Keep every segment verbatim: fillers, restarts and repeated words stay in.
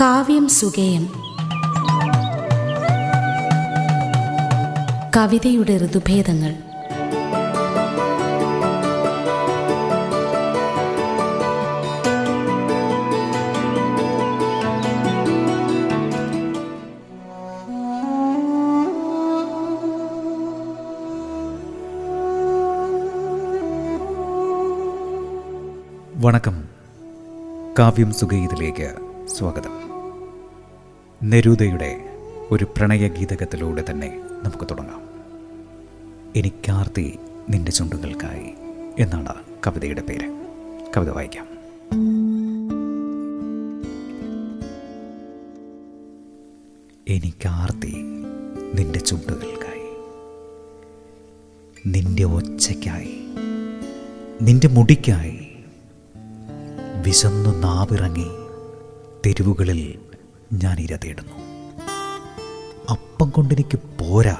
കാവ്യം സുഗേയം. കവിതയുടെ ഋതുഭേദങ്ങൾ. വണക്കം. കാവ്യം സുഗേയത്തിലേക്ക് സ്വാഗതം. നെരൂദയുടെ ഒരു പ്രണയഗീതകത്തിലൂടെ തന്നെ നമുക്ക് തുടങ്ങാം. എനിക്കാർത്തി നിന്റെ ചുണ്ടുകൾക്കായി എന്നാണ് കവിതയുടെ പേര്. കവിത വായിക്കാം. എനിക്കാർത്തി നിന്റെ ചുണ്ടുകൾക്കായി, നിന്റെ ഒച്ചയ്ക്കായി, നിന്റെ മുടിക്കായി, വിശന്നു നാവിറങ്ങി തെരുവുകളിൽ ഞാൻ ഇര തേടുന്നു. അപ്പം കൊണ്ടെനിക്ക് പോരാ,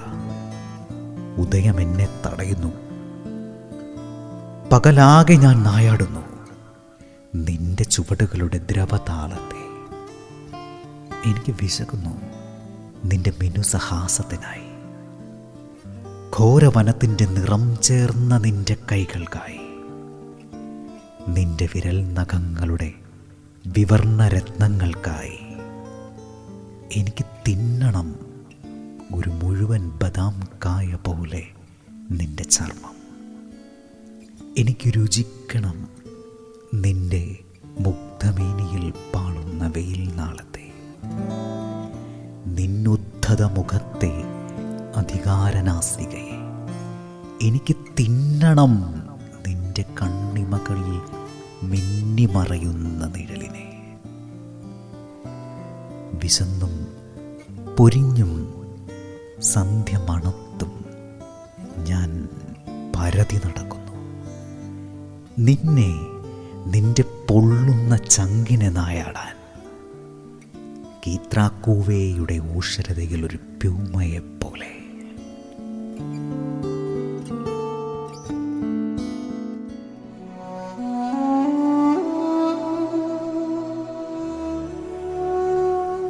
ഉദയം എന്നെ തടയുന്നു. പകലാകെ ഞാൻ നായാടുന്നു നിന്റെ ചുവടുകളുടെ ദ്രവതാളത്തെ. എനിക്ക് വിശക്കുന്നു നിന്റെ മിനുസഹാസത്തിനായി, ഘോരവനത്തിൻ്റെ നിറം ചേർന്ന നിന്റെ കൈകൾക്കായി, നിന്റെ വിരൽ നഖങ്ങളുടെ വിവർണരത്നങ്ങൾക്കായി. എനിക്ക് തിന്നണം ഒരു മുഴുവൻ ബദാം കായ പോലെ നിന്റെ ചർമ്മം, എനിക്ക് രുചിക്കണം നിന്റെ മുഗ്ധമേനിയിൽ പാളുന്ന വെയിൽ നാളത്തെ, നിന്നുദ്ധത മുഖത്തെ അധികാരനാസികയെ. എനിക്ക് തിന്നണം നിന്റെ കണ്ണിമകളിൽ മിന്നിമറയുന്ന നിഴലിനെ. വിശന്നും പൊരിഞ്ഞും സന്ധ്യ മണത്തും ഞാൻ പരതി നടക്കുന്നു. നിന്നെ നിന്റെ പൊള്ളുന്ന ചങ്കിനെ നായാടാൻ, കീത്രാക്കൂവേയുടെ ഊഷരതയിൽ ഒരു പ്യൂമയെപ്പോലെ.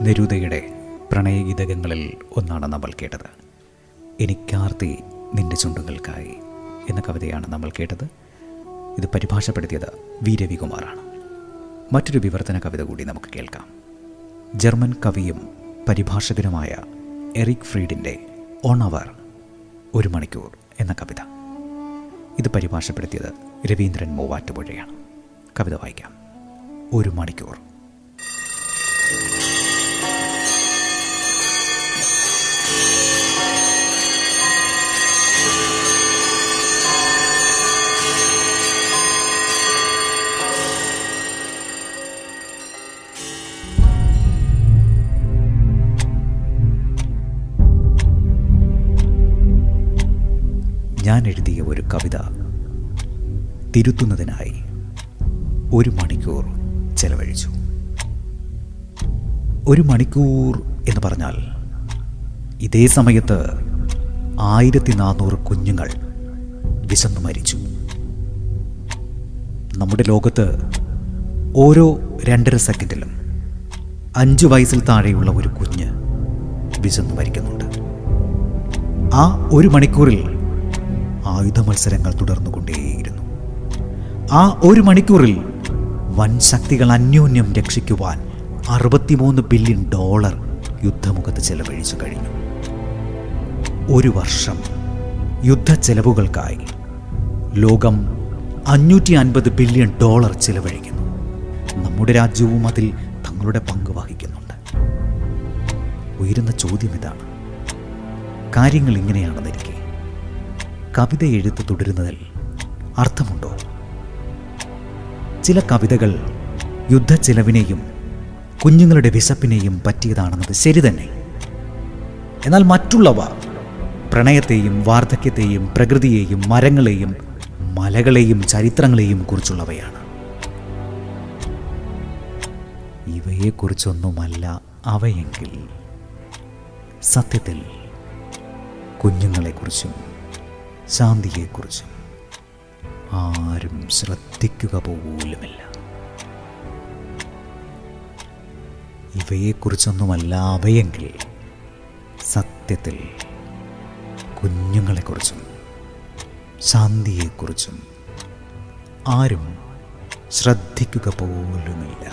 നെരുദയുടെ പ്രണയഗീതകങ്ങളിൽ ഒന്നാണ് നമ്മൾ കേട്ടത്. എനിക്കാർത്തി നിന്റെ ചുണ്ടുകൾക്കായി എന്ന കവിതയാണ് നമ്മൾ കേട്ടത്. ഇത് പരിഭാഷപ്പെടുത്തിയത് വി രവികുമാറാണ്. മറ്റൊരു വിവർത്തന കവിത കൂടി നമുക്ക് കേൾക്കാം. ജർമ്മൻ കവിയും പരിഭാഷകനുമായ എറിക് ഫ്രീഡിൻ്റെ ഓൺ അവർ ഒരു മണിക്കൂർ എന്ന കവിത. ഇത് പരിഭാഷപ്പെടുത്തിയത് രവീന്ദ്രൻ മൂവാറ്റുപുഴയാണ്. കവിത വായിക്കാം. ഒരു മണിക്കൂർ. ഞാൻ എഴുതിയ ഒരു കവിത തിരുത്തുന്നതിനായി ഒരു മണിക്കൂർ ചെലവഴിച്ചു. ഒരു മണിക്കൂർ എന്ന് പറഞ്ഞാൽ ഇതേ സമയത്ത് ആയിരത്തി നാനൂറ് കുഞ്ഞുങ്ങൾ വിശന്നു മരിച്ചു. നമ്മുടെ ലോകത്ത് ഓരോ രണ്ടര സെക്കൻഡിലും അഞ്ചു വയസ്സിൽ താഴെയുള്ള ഒരു കുഞ്ഞ് വിശന്നു മരിക്കുന്നുണ്ട്. ആ ഒരു മണിക്കൂറിൽ ആയുധ മത്സരങ്ങൾ തുടർന്നുകൊണ്ടേയിരുന്നു. ആ ഒരു മണിക്കൂറിൽ വൻ ശക്തികൾ അന്യോന്യം രക്ഷിക്കുവാൻ അറുപത്തിമൂന്ന് ബില്യൺ ഡോളർ യുദ്ധമുഖത്ത് ചെലവഴിച്ചു കഴിഞ്ഞു. ഒരു വർഷം യുദ്ധ ചെലവുകൾക്കായി ലോകം അഞ്ഞൂറ്റി അൻപത് ബില്യൺ ഡോളർ ചെലവഴിക്കുന്നു. നമ്മുടെ രാജ്യവും അതിൽ തങ്ങളുടെ പങ്ക് വഹിക്കുന്നുണ്ട്. ഉയരുന്ന ചോദ്യം ഇതാണ്. കാര്യങ്ങൾ ഇങ്ങനെയാണെന്നിരിക്കെ കവിത എഴുത്ത് തുടരുന്നതിൽ അർത്ഥമുണ്ടോ? ചില കവിതകൾ യുദ്ധ ചെലവിനെയും കുഞ്ഞുങ്ങളുടെ വിശപ്പിനെയും പറ്റിയതാണെന്നത് ശരി തന്നെ. എന്നാൽ മറ്റുള്ളവ പ്രണയത്തെയും വാർദ്ധക്യത്തെയും പ്രകൃതിയെയും മരങ്ങളെയും മലകളെയും ചരിത്രങ്ങളെയും കുറിച്ചുള്ളവയാണ്. ഇവയെക്കുറിച്ചൊന്നുമല്ല അവയെങ്കിൽ സത്യത്തിൽ കുഞ്ഞുങ്ങളെക്കുറിച്ചും ശാന്തിയെക്കുറിച്ചും ആരും ശ്രദ്ധിക്കുക പോലുമില്ല. ഇവയെക്കുറിച്ചൊന്നുമല്ല അവയെങ്കിൽ സത്യത്തിൽ കുഞ്ഞുങ്ങളെക്കുറിച്ചും ശാന്തിയെക്കുറിച്ചും ആരും ശ്രദ്ധിക്കുക പോലുമില്ല.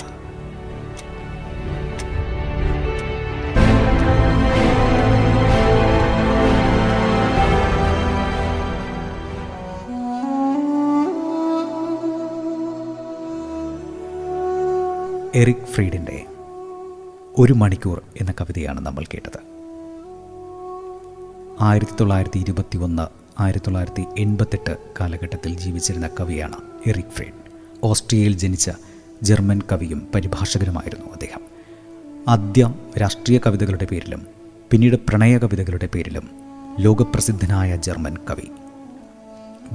എറിക് ഫ്രീഡിൻ്റെ ഒരു മണിക്കൂർ എന്ന കവിതയാണ് നമ്മൾ കേട്ടത്. ആയിരത്തി തൊള്ളായിരത്തി ഇരുപത്തി ഒന്ന് ആയിരത്തി തൊള്ളായിരത്തി എൺപത്തെട്ട് കാലഘട്ടത്തിൽ ജീവിച്ചിരുന്ന കവിയാണ് എറിക് ഫ്രീഡ്. ഓസ്ട്രിയയിൽ ജനിച്ച ജർമ്മൻ കവിയും പരിഭാഷകനുമായിരുന്നു അദ്ദേഹം. ആദ്യം രാഷ്ട്രീയ കവിതകളുടെ പേരിലും പിന്നീട് പ്രണയ കവിതകളുടെ പേരിലും ലോകപ്രസിദ്ധനായ ജർമ്മൻ കവി.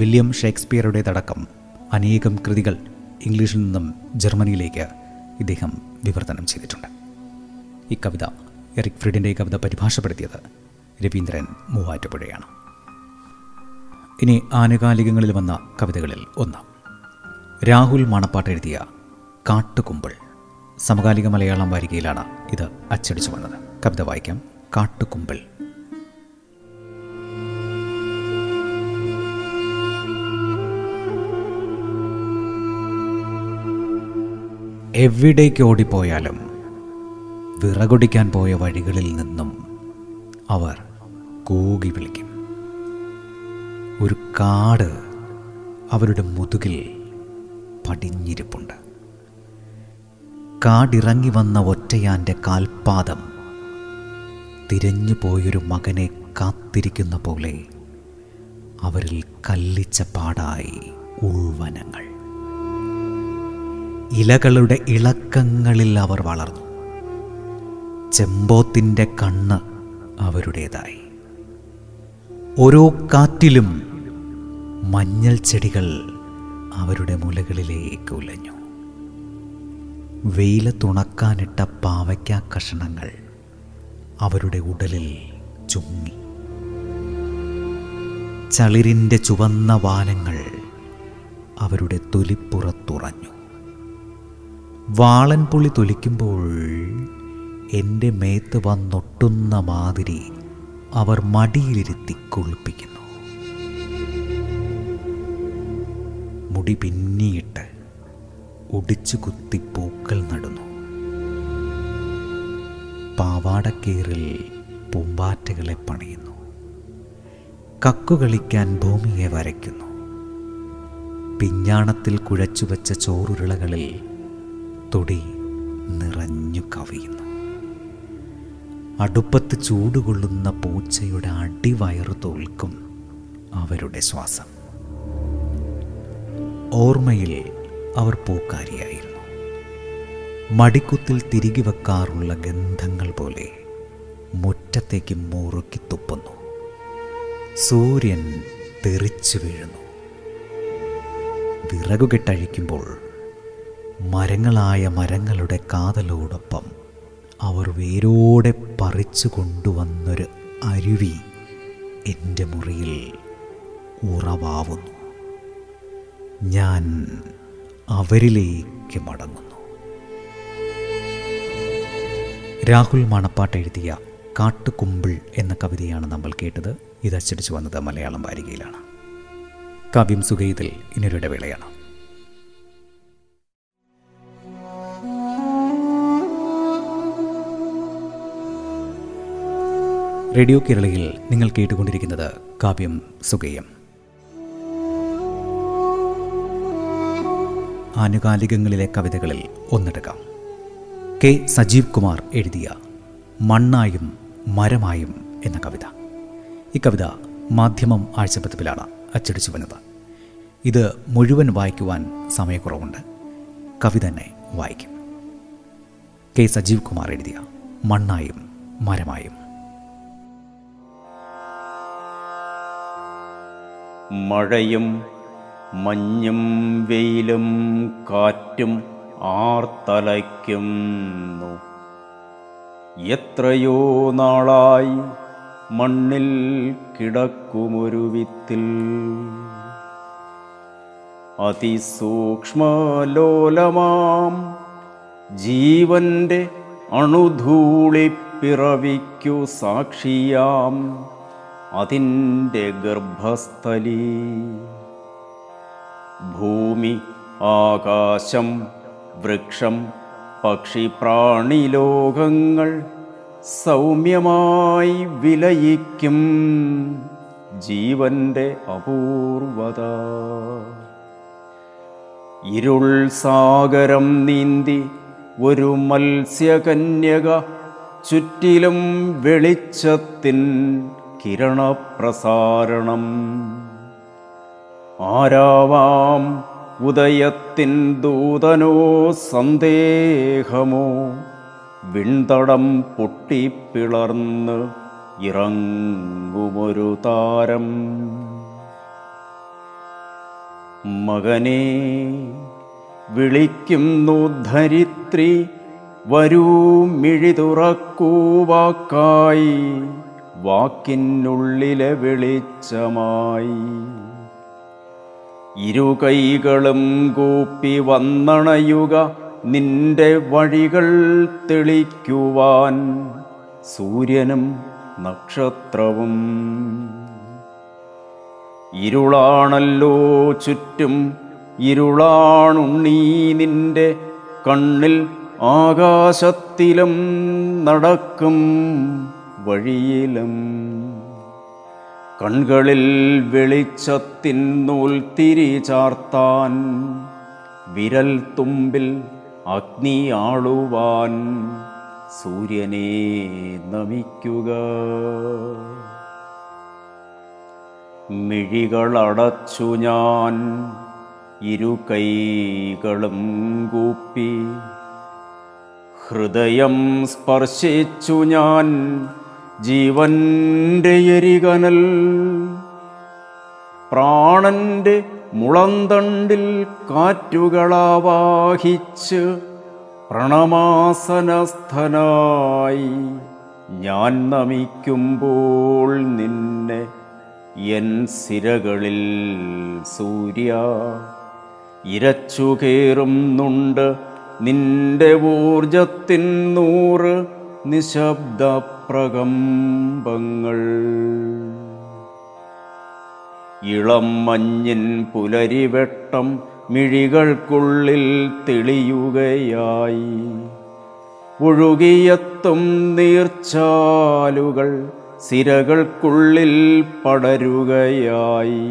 വില്യം ഷേക്സ്പിയറുടേതടക്കം അനേകം കൃതികൾ ഇംഗ്ലീഷിൽ നിന്നും ജർമ്മനിയിലേക്ക് ഇദ്ദേഹം വിവർത്തനം ചെയ്തിട്ടുണ്ട്. ഈ കവിത, എറിക് ഫ്രീഡിൻ്റെ കവിത പരിഭാഷപ്പെടുത്തിയത് രവീന്ദ്രൻ മൂവാറ്റുപുഴയാണ്. ഇനി ആനുകാലികങ്ങളിൽ വന്ന കവിതകളിൽ ഒന്ന് രാഹുൽ മണപ്പാട്ട് എഴുതിയ കാട്ടുകുമ്പിൾ. സമകാലിക മലയാളം വാരികയിലാണ് ഇത് അച്ചടിച്ചു വന്നത്. കവിത വായിക്കാം. കാട്ടുകുമ്പിൾ. എവിടേക്ക് ഓടിപ്പോയാലും വിറകൊടിക്കാൻ പോയ വഴികളിൽ നിന്നും അവർ കൂകി വിളിക്കും. ഒരു കാട് അവരുടെ മുതുകിൽ പടിഞ്ഞിരിപ്പുണ്ട്. കാടിറങ്ങി വന്ന ഒറ്റയാൻ്റെ കാൽപാദം തിരഞ്ഞു പോയൊരു മകനെ കാത്തിരിക്കുന്ന പോലെ അവരിൽ കല്ലിച്ച പാടായി ഉൾവനങ്ങൾ. ഇലകളുടെ ഇളക്കങ്ങളിൽ അവർ വളർന്നു. ചെമ്പോത്തിൻ്റെ കണ്ണ് അവരുടേതായി. ഓരോ കാറ്റിലും മഞ്ഞൾ ചെടികൾ അവരുടെ മുലകളിലേക്ക് ഉലഞ്ഞു. വെയിലത്തുണക്കാനിട്ട പാവയ്ക്ക കഷണങ്ങൾ അവരുടെ ഉടലിൽ ചുങ്ങി. ചളിരിൻ്റെ ചുവന്ന വാനങ്ങൾ അവരുടെ തൊലിപ്പുറത്തുറഞ്ഞു. വാളൻപുളി തൊലിക്കുമ്പോൾ എൻ്റെ മേത്ത് വന്നൊട്ടുന്ന മാതിരി അവർ മടിയിലിരുത്തി കുളിപ്പിക്കുന്നു. മുടി പിന്നിയിട്ട് ഒടിച്ചു കുത്തി പൂക്കൾ നടുന്നു. പാവാടക്കീറിൽ പൂമ്പാറ്റകളെ പണിയുന്നു. കക്കുകളിക്കാൻ ഭൂമിയെ വരയ്ക്കുന്നു. പിഞ്ഞാണത്തിൽ കുഴച്ചുവെച്ച ചോറുരുളകളിൽ തൊടി നിറഞ്ഞു കവിയുന്നു. അടുപ്പത്ത് ചൂടുകൊള്ളുന്ന പൂച്ചയുടെ അടിവയറു തോൽക്കും അവരുടെ ശ്വാസം. ഓർമ്മയിൽ അവർ പൂക്കാരിയായിരുന്നു. മടിക്കുത്തിൽ തിരികെ വെക്കാറുള്ള ഗന്ധങ്ങൾ പോലെ മുറ്റത്തേക്ക് മുറുക്കി തുപ്പുന്നു. സൂര്യൻ തെറിച്ചു വീഴുന്നു. വിറകുകെട്ടഴിക്കുമ്പോൾ മരങ്ങളായ മരങ്ങളുടെ കാതലോടൊപ്പം അവർ വേരോടെ പറിച്ചു കൊണ്ടുവന്നൊരു അരുവി എൻ്റെ മുറിയിൽ ഉറവാവുന്നു. ഞാൻ അവരിലേക്ക് മടങ്ങുന്നു. രാഹുൽ മണപ്പാട്ട് എഴുതിയ കാട്ടുകുമ്പിൾ എന്ന കവിതയാണ് നമ്മൾ കേട്ടത്. ഇത് അച്ചടിച്ചു വന്നത് മലയാളം വാരികയിലാണ്. കാവ്യം സുഖയിൽ ഇനിയൊരു ഇടവേളയാണ്. റേഡിയോ കേരളയിൽ നിങ്ങൾ കേട്ടുകൊണ്ടിരിക്കുന്നത് കാവ്യം സുഖയം. ആനുകാലികങ്ങളിലെ കവിതകളിൽ ഒന്നെടുക്കാം. കെ സജീവ് കുമാർ എഴുതിയ മണ്ണായും മരമായും എന്ന കവിത. ഈ കവിത മാധ്യമം ആഴ്ചപ്പതിപ്പിലാണ് അച്ചടിച്ചു വന്നത്. ഇത് മുഴുവൻ വായിക്കുവാൻ സമയക്കുറവുണ്ട്. കവി തന്നെ വായിക്കും. കെ സജീവ് കുമാർ എഴുതിയ മണ്ണായും മരമായും. മഴയും മഞ്ഞും വെയിലും കാറ്റും ആർത്തലയ്ക്കുന്നു. എത്രയോ നാളായി മണ്ണിൽ കിടക്കുമൊരു വിത്തിൽ അതിസൂക്ഷ്മലോലമാം ജീവൻ്റെ അണുധൂളിപ്പിറവിക്കു സാക്ഷിയാം അതിൻ്റെ ഗർഭസ്ഥലീ. ഭൂമി, ആകാശം, വൃക്ഷം, പക്ഷി, പ്രാണിലോകങ്ങൾ സൗമ്യമായി വിലയിക്കും ജീവൻ്റെ അപൂർവത. ഇരുൾ സാഗരം നീന്തി ഒരു മത്സ്യകന്യക ചുറ്റിലും വെളിച്ചത്തിൻ കിരണപ്രസാരണം. ആരാവാം ഉദയത്തിൻ ദൂതനോ സന്ദേഹമോ? വിൺതടം പൊട്ടിപ്പിളർന്ന് ഇറങ്ങുമൊരു താരം. മകനേ വിളിക്കുന്നു ധരിത്രി, വരൂ മിഴിതുറക്കൂ വാക്കായി, വാക്കിനുള്ളിലെ വെളിച്ചമായി. ഇരുകൈകളും കൂപ്പി വന്നണയുക, നിന്റെ വഴികൾ തെളിക്കുവാൻ സൂര്യനും നക്ഷത്രവും. ഇരുളാണല്ലോ ചുറ്റും, ഇരുളാണുണ്ണീ നിന്റെ കണ്ണിൽ. ആകാശത്തിലും നടക്കും വഴിയിലും കൺകളിൽ വെളിച്ചത്തിൻ നൂൽത്തിരി ചാർത്താൻ, വിരൽ തുമ്പിൽ അഗ്നിയാളുവാൻ സൂര്യനെ നമിക്കുക. മിഴികളടച്ചു ഞാൻ ഇരുകൈകളും കൂപ്പി, ഹൃദയം സ്പർശിച്ചു ഞാൻ ജീവൻ്റെ എരികനൽ. പ്രാണന്റെ മുളന്തണ്ടിൽ കാറ്റുകളാവാഹിച്ച് പ്രണമാസനസ്ഥനായി ഞാൻ നമിക്കുമ്പോൾ നിന്നെ എൻ സിരകളിൽ. സൂര്യ ഇരച്ചുകേറുന്നുണ്ട് നിന്റെ ഊർജത്തിൻ നൂറ് നിശബ്ദ പ്രകമ്പങ്ങൾ. ഇളം മഞ്ഞിൻ പുലരിവെട്ടം മിഴികൾക്കുള്ളിൽ തെളിയുകയായി. ഒഴുകിയെത്തും നീർച്ചാലുകൾ സിരകൾക്കുള്ളിൽ പടരുകയായി.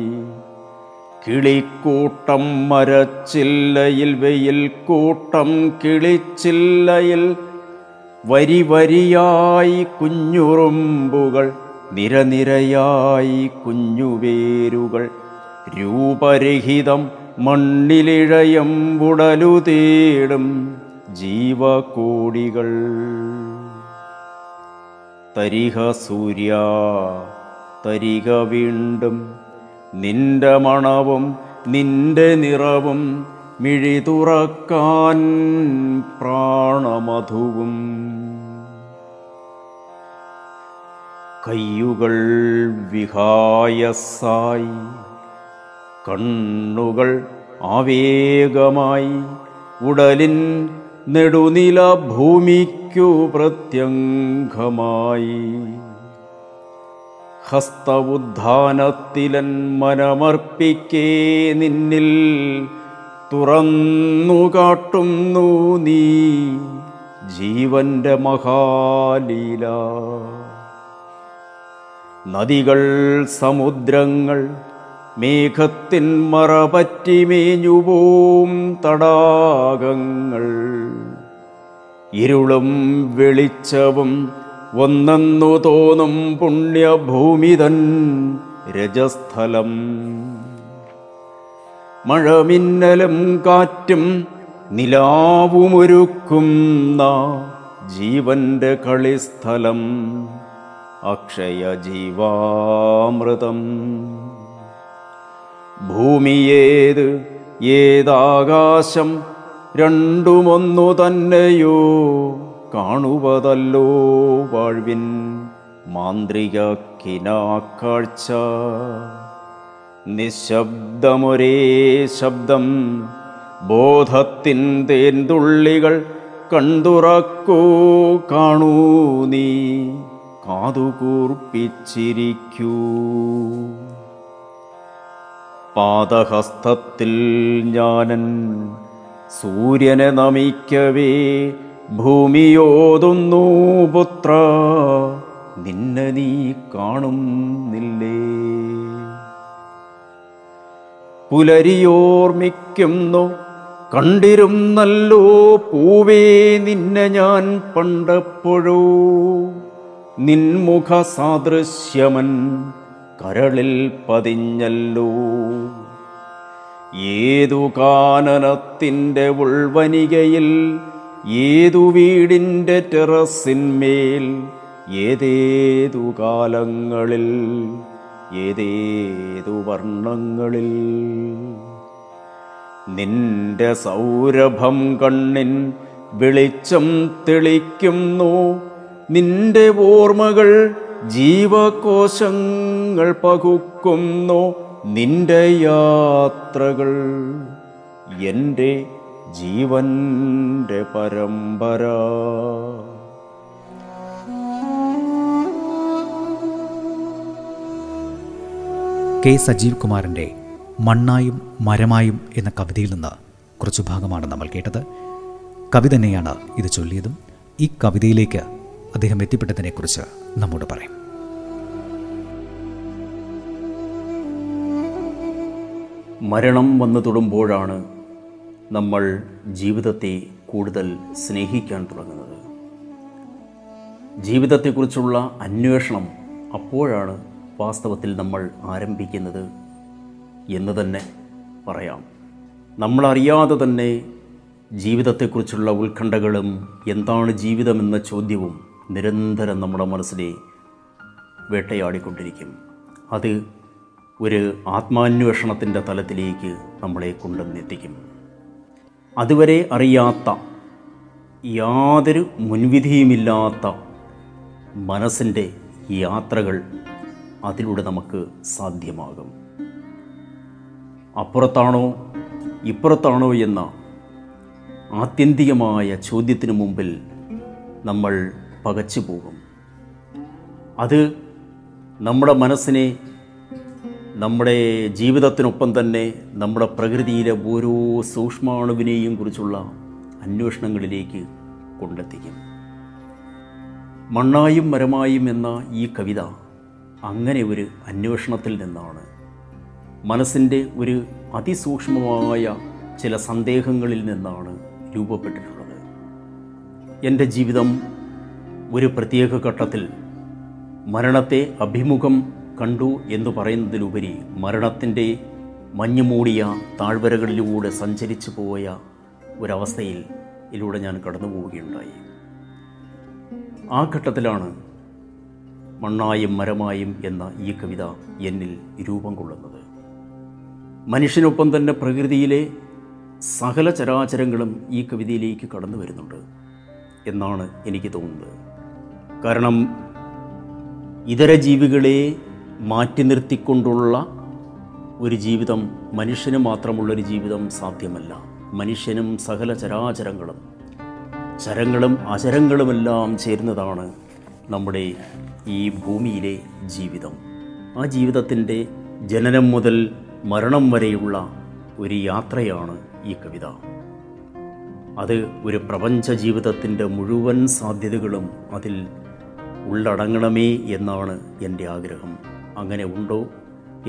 കിളിക്കൂട്ടം മരച്ചില്ലയിൽ, വെയിൽ കൂട്ടം കിളിച്ചില്ലയിൽ. വരി വരിയായി കുഞ്ഞുറുമ്പുകൾ, നിരനിരയായി കുഞ്ഞുവേരുകൾ. രൂപരഹിതം മണ്ണിലിഴയം ഉടലുതേടും ജീവകോടികൾ. തരിക സൂര്യ, തരിക വീണ്ടും നിന്റെ മണവും നിന്റെ നിറവും, മിഴിതുറക്കാൻ പ്രാണമധുവും. കയ്യുകൾ വിഹായസായി, കണ്ണുകൾ ആവേഗമായി. ഉടലിൻ നെടുനില ഭൂമിക്കു പ്രത്യംഗമായി. ഹസ്തവുദ്ധാനത്തിലൻ മനമർപ്പിക്കേ, നിന്നിൽ തുറന്നു കാട്ടുന്നു നീ ജീവന്റെ മഹാലീല. നദികൾ, സമുദ്രങ്ങൾ മേഘത്തിൻ മറപറ്റി മേഞ്ഞുപോം തടാകങ്ങൾ. ഇരുളും വെളിച്ചവും ഒന്നെന്നു തോന്നും പുണ്യഭൂമിതൻ രജസ്ഥലം. മഴമിന്നലും കാറ്റും നിലാവുമൊരുക്കുന്ന ജീവന്റെ കളിസ്ഥലം അക്ഷയജീവാമൃതം. ഭൂമിയേത്, ഏതാകാശം, രണ്ടുമൊന്നു തന്നെയോ? കാണുവതല്ലോ വാഴ്വിൻ മാന്ത്രിക കിനാക്കാഴ്ച. നിശബ്ദമൊരേ ശബ്ദം, ബോധത്തിൻ തേൻതുള്ളികൾ കണ്ടുറക്കൂ, കാണൂ, നീ കാതുകൂർപ്പിച്ചിരിക്കൂ. പാദഹസ്തത്തിൽ ജ്ഞാനൻ സൂര്യനെ നമിക്കവേ ഭൂമിയോതുന്നു, പുത്ര നിന്നെ നീ കാണുന്നില്ലേ? പുലരിയോർമിക്കുന്നു കണ്ടിരുന്നല്ലോ പൂവേ നിന്നെ ഞാൻ പണ്ടപ്പോഴോ. നിൻമുഖ സാദൃശ്യമൻ കരളിൽ പതിഞ്ഞല്ലോ. ഏതു കാനനത്തിൻ്റെ ഉൾവനികയിൽ, ഏതു വീടിൻ്റെ ടെറസിന്മേൽ, ഏതേതു കാലങ്ങളിൽ, ഏതേതു വർണ്ണങ്ങളിൽ നിന്റെ സൗരഭം കണ്ണിൻ വെളിച്ചം തെളിക്കുന്നു. നിന്റെ ഓർമ്മകൾ ജീവകോശങ്ങൾ പകുക്കുന്നു. നിന്റെ യാത്രകൾ എൻ്റെ ജീവൻ്റെ പരമ്പര. കെ സജീവ് കുമാറിൻ്റെ മണ്ണായും മരമായും എന്ന കവിതയിൽ നിന്ന് കുറച്ചു ഭാഗമാണ് നമ്മൾ കേട്ടത്. കവി തന്നെയാണ് ഇത് ചൊല്ലിയതും. ഈ കവിതയിലേക്ക് അദ്ദേഹം എത്തിപ്പെട്ടതിനെക്കുറിച്ച് നമ്മോട് പറയും. മരണം വന്നു തൊടുമ്പോഴാണ് നമ്മൾ ജീവിതത്തെ കൂടുതൽ സ്നേഹിക്കാൻ തുടങ്ങുന്നത്. ജീവിതത്തെക്കുറിച്ചുള്ള അന്വേഷണം അപ്പോഴാണ് വാസ്തവത്തിൽ നമ്മൾ ആരംഭിക്കുന്നത് എന്ന് തന്നെ പറയാം. നമ്മളറിയാതെ തന്നെ ജീവിതത്തെക്കുറിച്ചുള്ള ഉത്കണ്ഠകളും എന്താണ് ജീവിതമെന്ന ചോദ്യവും നിരന്തരം നമ്മുടെ മനസ്സിനെ വേട്ടയാടിക്കൊണ്ടിരിക്കും. അത് ഒരു ആത്മാന്വേഷണത്തിൻ്റെ തലത്തിലേക്ക് നമ്മളെ കൊണ്ടുവന്നെത്തിക്കും. അതുവരെ അറിയാത്ത, യാതൊരു മുൻവിധിയുമില്ലാത്ത മനസ്സിൻ്റെ യാത്രകൾ അതിലൂടെ നമുക്ക് സാധ്യമാകും. അപ്പുറത്താണോ ഇപ്പുറത്താണോ എന്ന ആത്യന്തികമായ ചോദ്യത്തിനു മുമ്പിൽ നമ്മൾ പകച്ചു പോകും. അത് നമ്മുടെ മനസ്സിനെ നമ്മുടെ ജീവിതത്തിനൊപ്പം തന്നെ നമ്മുടെ പ്രകൃതിയിലെ ഓരോ സൂക്ഷ്മാണുവിനെയും കുറിച്ചുള്ള അന്വേഷണങ്ങളിലേക്ക് കൊണ്ടെത്തിക്കും. മണ്ണായും മരമായും എന്ന ഈ കവിത അങ്ങനെ ഒരു അന്വേഷണത്തിൽ നിന്നാണ്, മനസ്സിൻ്റെ ഒരു അതിസൂക്ഷ്മമായ ചില സന്ദേഹങ്ങളിൽ നിന്നാണ് രൂപപ്പെട്ടിട്ടുള്ളത്. എൻ്റെ ജീവിതം ഒരു പ്രത്യേക ഘട്ടത്തിൽ മരണത്തെ അഭിമുഖം കണ്ടു എന്ന് പറയുന്നതിലുപരി മരണത്തിൻ്റെ മഞ്ഞുമൂടിയ താഴ്വരകളിലൂടെ സഞ്ചരിച്ചു പോയ ഒരവസ്ഥയിൽ ഇതിലൂടെ ഞാൻ കടന്നു പോവുകയുണ്ടായി. ആ ഘട്ടത്തിലാണ് മണ്ണായും മരമായും എന്ന ഈ കവിത എന്നിൽ രൂപം കൊള്ളുന്നത്. മനുഷ്യനൊപ്പം തന്നെ പ്രകൃതിയിലെ സകല ചരാചരങ്ങളും ഈ കവിതയിലേക്ക് കടന്നു വരുന്നുണ്ട് എന്നാണ് എനിക്ക് തോന്നുന്നത്. കാരണം ഇതര ജീവികളെ മാറ്റി നിർത്തിക്കൊണ്ടുള്ള ഒരു ജീവിതം, മനുഷ്യന് മാത്രമുള്ളൊരു ജീവിതം സാധ്യമല്ല. മനുഷ്യനും സകല ചരാചരങ്ങളും ചരങ്ങളും അചരങ്ങളുമെല്ലാം ചേരുന്നതാണ് നമ്മുടെ ഈ ഭൂമിയിലെ ജീവിതം. ആ ജീവിതത്തിൻ്റെ ജനനം മുതൽ മരണം വരെയുള്ള ഒരു യാത്രയാണ് ഈ കവിത. അത് ഒരു പ്രപഞ്ച ജീവിതത്തിൻ്റെ മുഴുവൻ സാധ്യതകളും അതിൽ ഉള്ളടങ്ങണമേ എന്നാണ് എൻ്റെ ആഗ്രഹം. അങ്ങനെ ഉണ്ടോ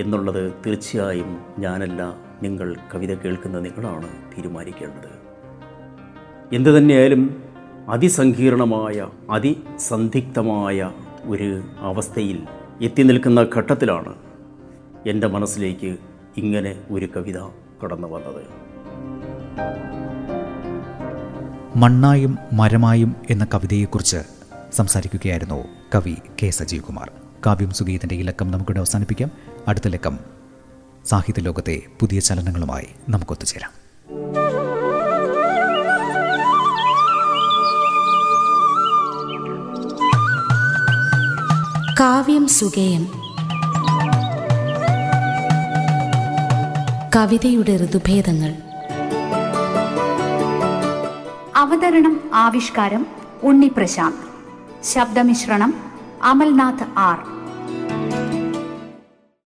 എന്നുള്ളത് തീർച്ചയായും ഞാനല്ല, നിങ്ങൾ കവിത കേൾക്കുന്ന നിങ്ങളാണ് തീരുമാനിക്കേണ്ടത്. എന്തു തന്നെയായാലും അതിസങ്കീർണമായ, അതിസന്ധിഗ്ധമായ ഒരു അവസ്ഥയിൽ എത്തി നിൽക്കുന്ന ഘട്ടത്തിലാണ് എൻ്റെ മനസ്സിലേക്ക് ഇങ്ങനെ ഒരു കവിത കടന്നു വന്നത്. മണ്ണായും മരമായും എന്ന കവിതയെക്കുറിച്ച് സംസാരിക്കുകയായിരുന്നു കവി കെ സജീവ് കുമാർ. കാവ്യം സുഗീതൻ്റെ ഈ ലക്കം നമുക്കിവിടെ അവസാനിപ്പിക്കാം. അടുത്ത ലക്കം സാഹിത്യ ലോകത്തെ പുതിയ ചലനങ്ങളുമായി നമുക്കൊത്തുചേരാം. കാവ്യം സുഗേയം, കവിതയുടെ ഋതുഭേദങ്ങൾ. അവതരണം ആവിഷ്കാരം ഉണ്ണി പ്രശാന്ത്, ശബ്ദമിശ്രണം അമൽനാഥ് ആർ.